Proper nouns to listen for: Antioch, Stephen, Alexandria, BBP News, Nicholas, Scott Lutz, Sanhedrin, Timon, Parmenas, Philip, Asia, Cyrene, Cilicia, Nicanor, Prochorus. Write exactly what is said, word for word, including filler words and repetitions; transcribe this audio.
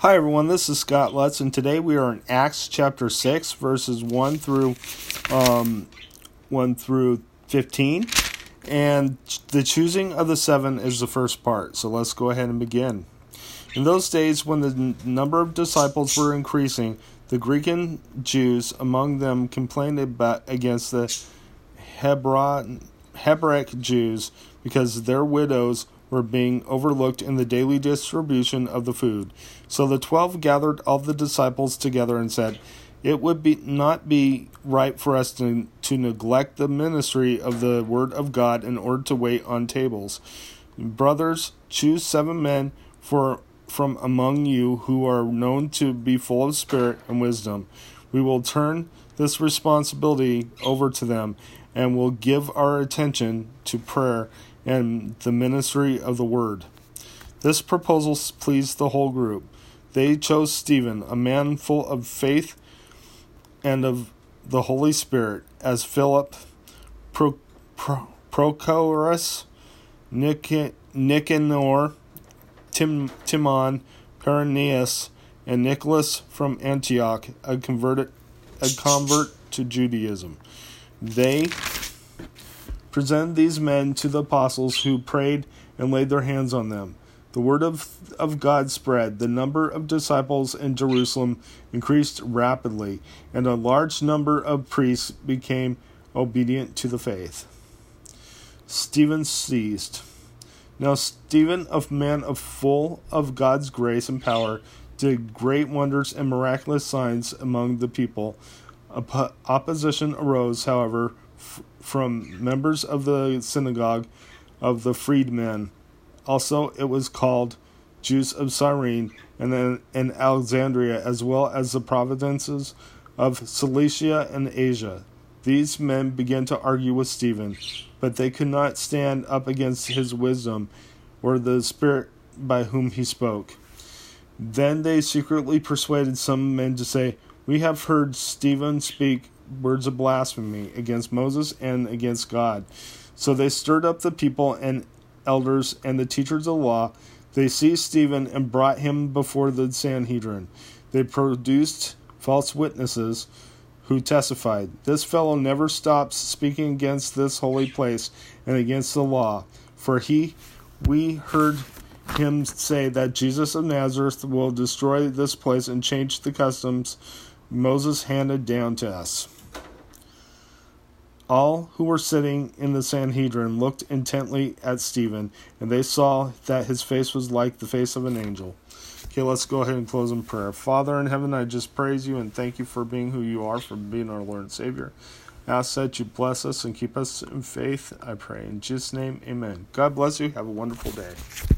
Hi everyone, this is Scott Lutz, and today we are in Acts chapter six, verses one through um, one through fifteen, and the choosing of the seven is the first part. So let's go ahead and begin. In those days, when the n- number of disciples were increasing, the Greek and Jews among them complained about against the Hebron, Hebraic Jews because their widows were being overlooked in the daily distribution of the food. So the twelve gathered all the disciples together and said, "It would be not be right for us to, to neglect the ministry of the word of God in order to wait on tables. Brothers, choose seven men for from among you who are known to be full of spirit and wisdom. We will turn this responsibility over to them and will give our attention to prayer and the ministry of the word." This proposal pleased the whole group. They chose Stephen, a man full of faith and of the Holy Spirit, as Philip, Pro, Pro, Prochorus, Nican, Nicanor, Tim, Timon, Parmenas, and Nicholas from Antioch, a converted, a convert to Judaism. They presented these men to the apostles, who prayed and laid their hands on them. The word of, of God spread. The number of disciples in Jerusalem increased rapidly, and a large number of priests became obedient to the faith. Stephen ceased. Now Stephen, a man of full of God's grace and power, did great wonders and miraculous signs among the people. Op- opposition arose, however, from members of the synagogue of the freedmen. Also, it was called Jews of Cyrene and then in Alexandria, as well as the provinces of Cilicia and Asia. These men began to argue with Stephen, but they could not stand up against his wisdom or the spirit by whom he spoke. Then they secretly persuaded some men to say, "We have heard Stephen speak words of blasphemy against Moses and against God." So they stirred up the people and elders and the teachers of the law. They seized Stephen and brought him before the Sanhedrin. They produced false witnesses who testified, "This fellow never stops speaking against this holy place and against the law. For he, we heard him say that Jesus of Nazareth will destroy this place and change the customs Moses handed down to us." All who were sitting in the Sanhedrin looked intently at Stephen, and they saw that his face was like the face of an angel. Okay, let's go ahead and close in prayer. Father in heaven, I just praise you and thank you for being who you are, for being our Lord and Savior. I ask that you bless us and keep us in faith, I pray. In Jesus' name, amen. God bless you. Have a wonderful day.